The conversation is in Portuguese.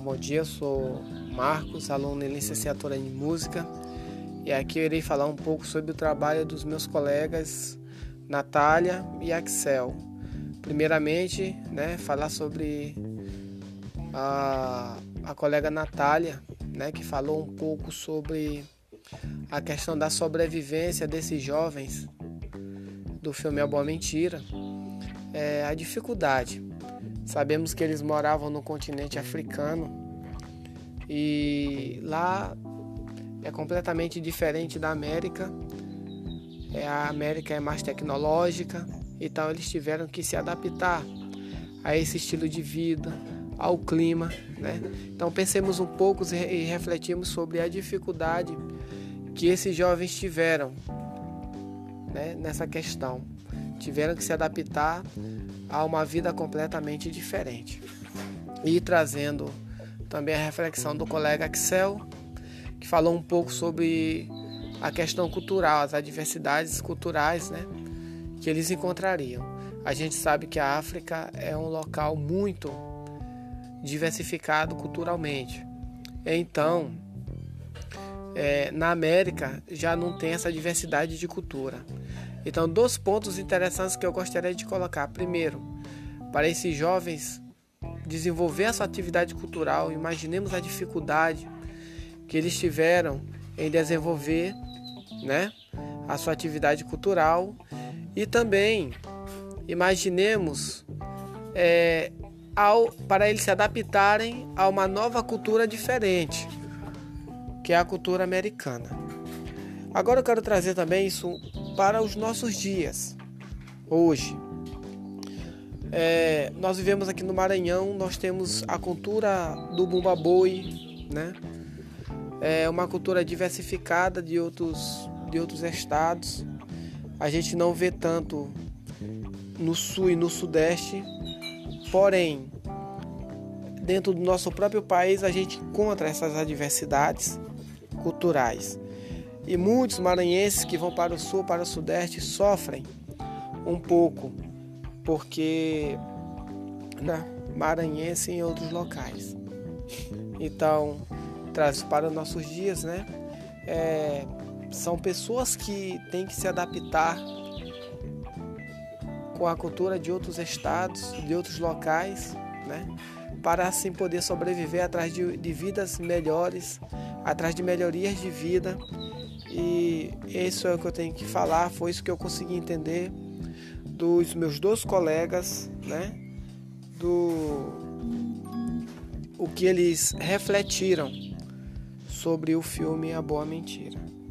Bom dia, eu sou Marcos, aluno em licenciatura em música, e aqui eu irei falar um pouco sobre o trabalho dos meus colegas Natália e Axel. Primeiramente, falar sobre a colega Natália, que falou um pouco sobre a questão da sobrevivência desses jovens do filme A Boa Mentira, a dificuldade. Sabemos que eles moravam no continente africano e lá é completamente diferente da América. A América é mais tecnológica, então eles tiveram que se adaptar a esse estilo de vida, ao clima, Então pensemos um pouco e refletimos sobre a dificuldade que esses jovens tiveram, nessa questão. Tiveram que se adaptar a uma vida completamente diferente. E trazendo também a reflexão do colega Axel, que falou um pouco sobre a questão cultural, as adversidades culturais, que eles encontrariam. A gente sabe que a África é um local muito diversificado culturalmente. Então, na América já não tem essa diversidade de cultura. Então, dois pontos interessantes que eu gostaria de colocar. Primeiro, para esses jovens desenvolver a sua atividade cultural, imaginemos a dificuldade que eles tiveram em desenvolver, a sua atividade cultural. E também, imaginemos para eles se adaptarem a uma nova cultura diferente, que é a cultura americana. Agora eu quero trazer também isso para os nossos dias. Hoje, nós vivemos aqui no Maranhão, nós temos a cultura do Bumba Boi, uma cultura diversificada de outros estados. A gente não vê tanto no sul e no sudeste, porém, dentro do nosso próprio país, a gente encontra essas adversidades culturais. E muitos maranhenses que vão para o sul, para o sudeste, sofrem um pouco, porque maranhense em outros locais. Então, traz para os nossos dias, são pessoas que têm que se adaptar com a cultura de outros estados, de outros locais, para assim poder sobreviver atrás de vidas melhores, atrás de melhorias de vida. E isso é o que eu tenho que falar, foi isso que eu consegui entender dos meus dois colegas, o que eles refletiram sobre o filme A Boa Mentira.